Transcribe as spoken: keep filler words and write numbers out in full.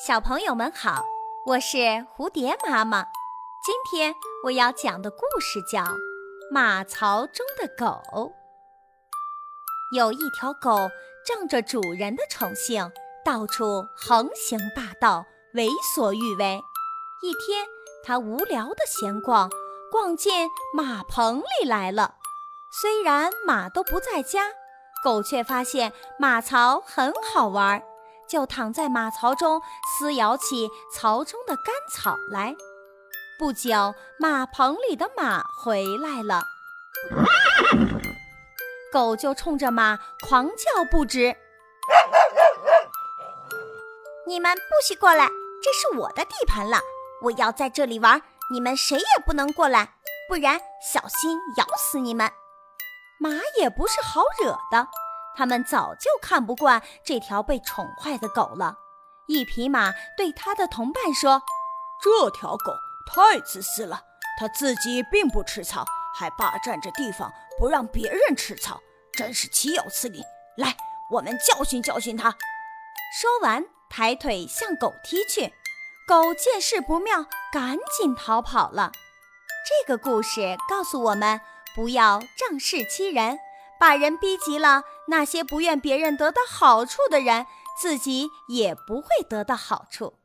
小朋友们好，我是蝴蝶妈妈。今天我要讲的故事叫《马槽中的狗》。有一条狗仗着主人的宠幸，到处横行霸道，为所欲为。一天，它无聊地闲逛，逛进马棚里来了。虽然马都不在家，狗却发现马槽很好玩，就躺在马槽中撕咬起槽中的干草来。不久，马棚里的马回来了，狗就冲着马狂叫不止：“你们不许过来，这是我的地盘了，我要在这里玩，你们谁也不能过来，不然小心咬死你们！”马也不是好惹的，他们早就看不惯这条被宠坏的狗了。一匹马对他的同伴说：“这条狗太自私了，它自己并不吃草，还霸占着地方不让别人吃草，真是岂有此理！来，我们教训教训它。”说完，抬腿向狗踢去。狗见势不妙，赶紧逃跑了。这个故事告诉我们，不要仗势欺人，把人逼急了，那些不愿别人得到好处的人，自己也不会得到好处。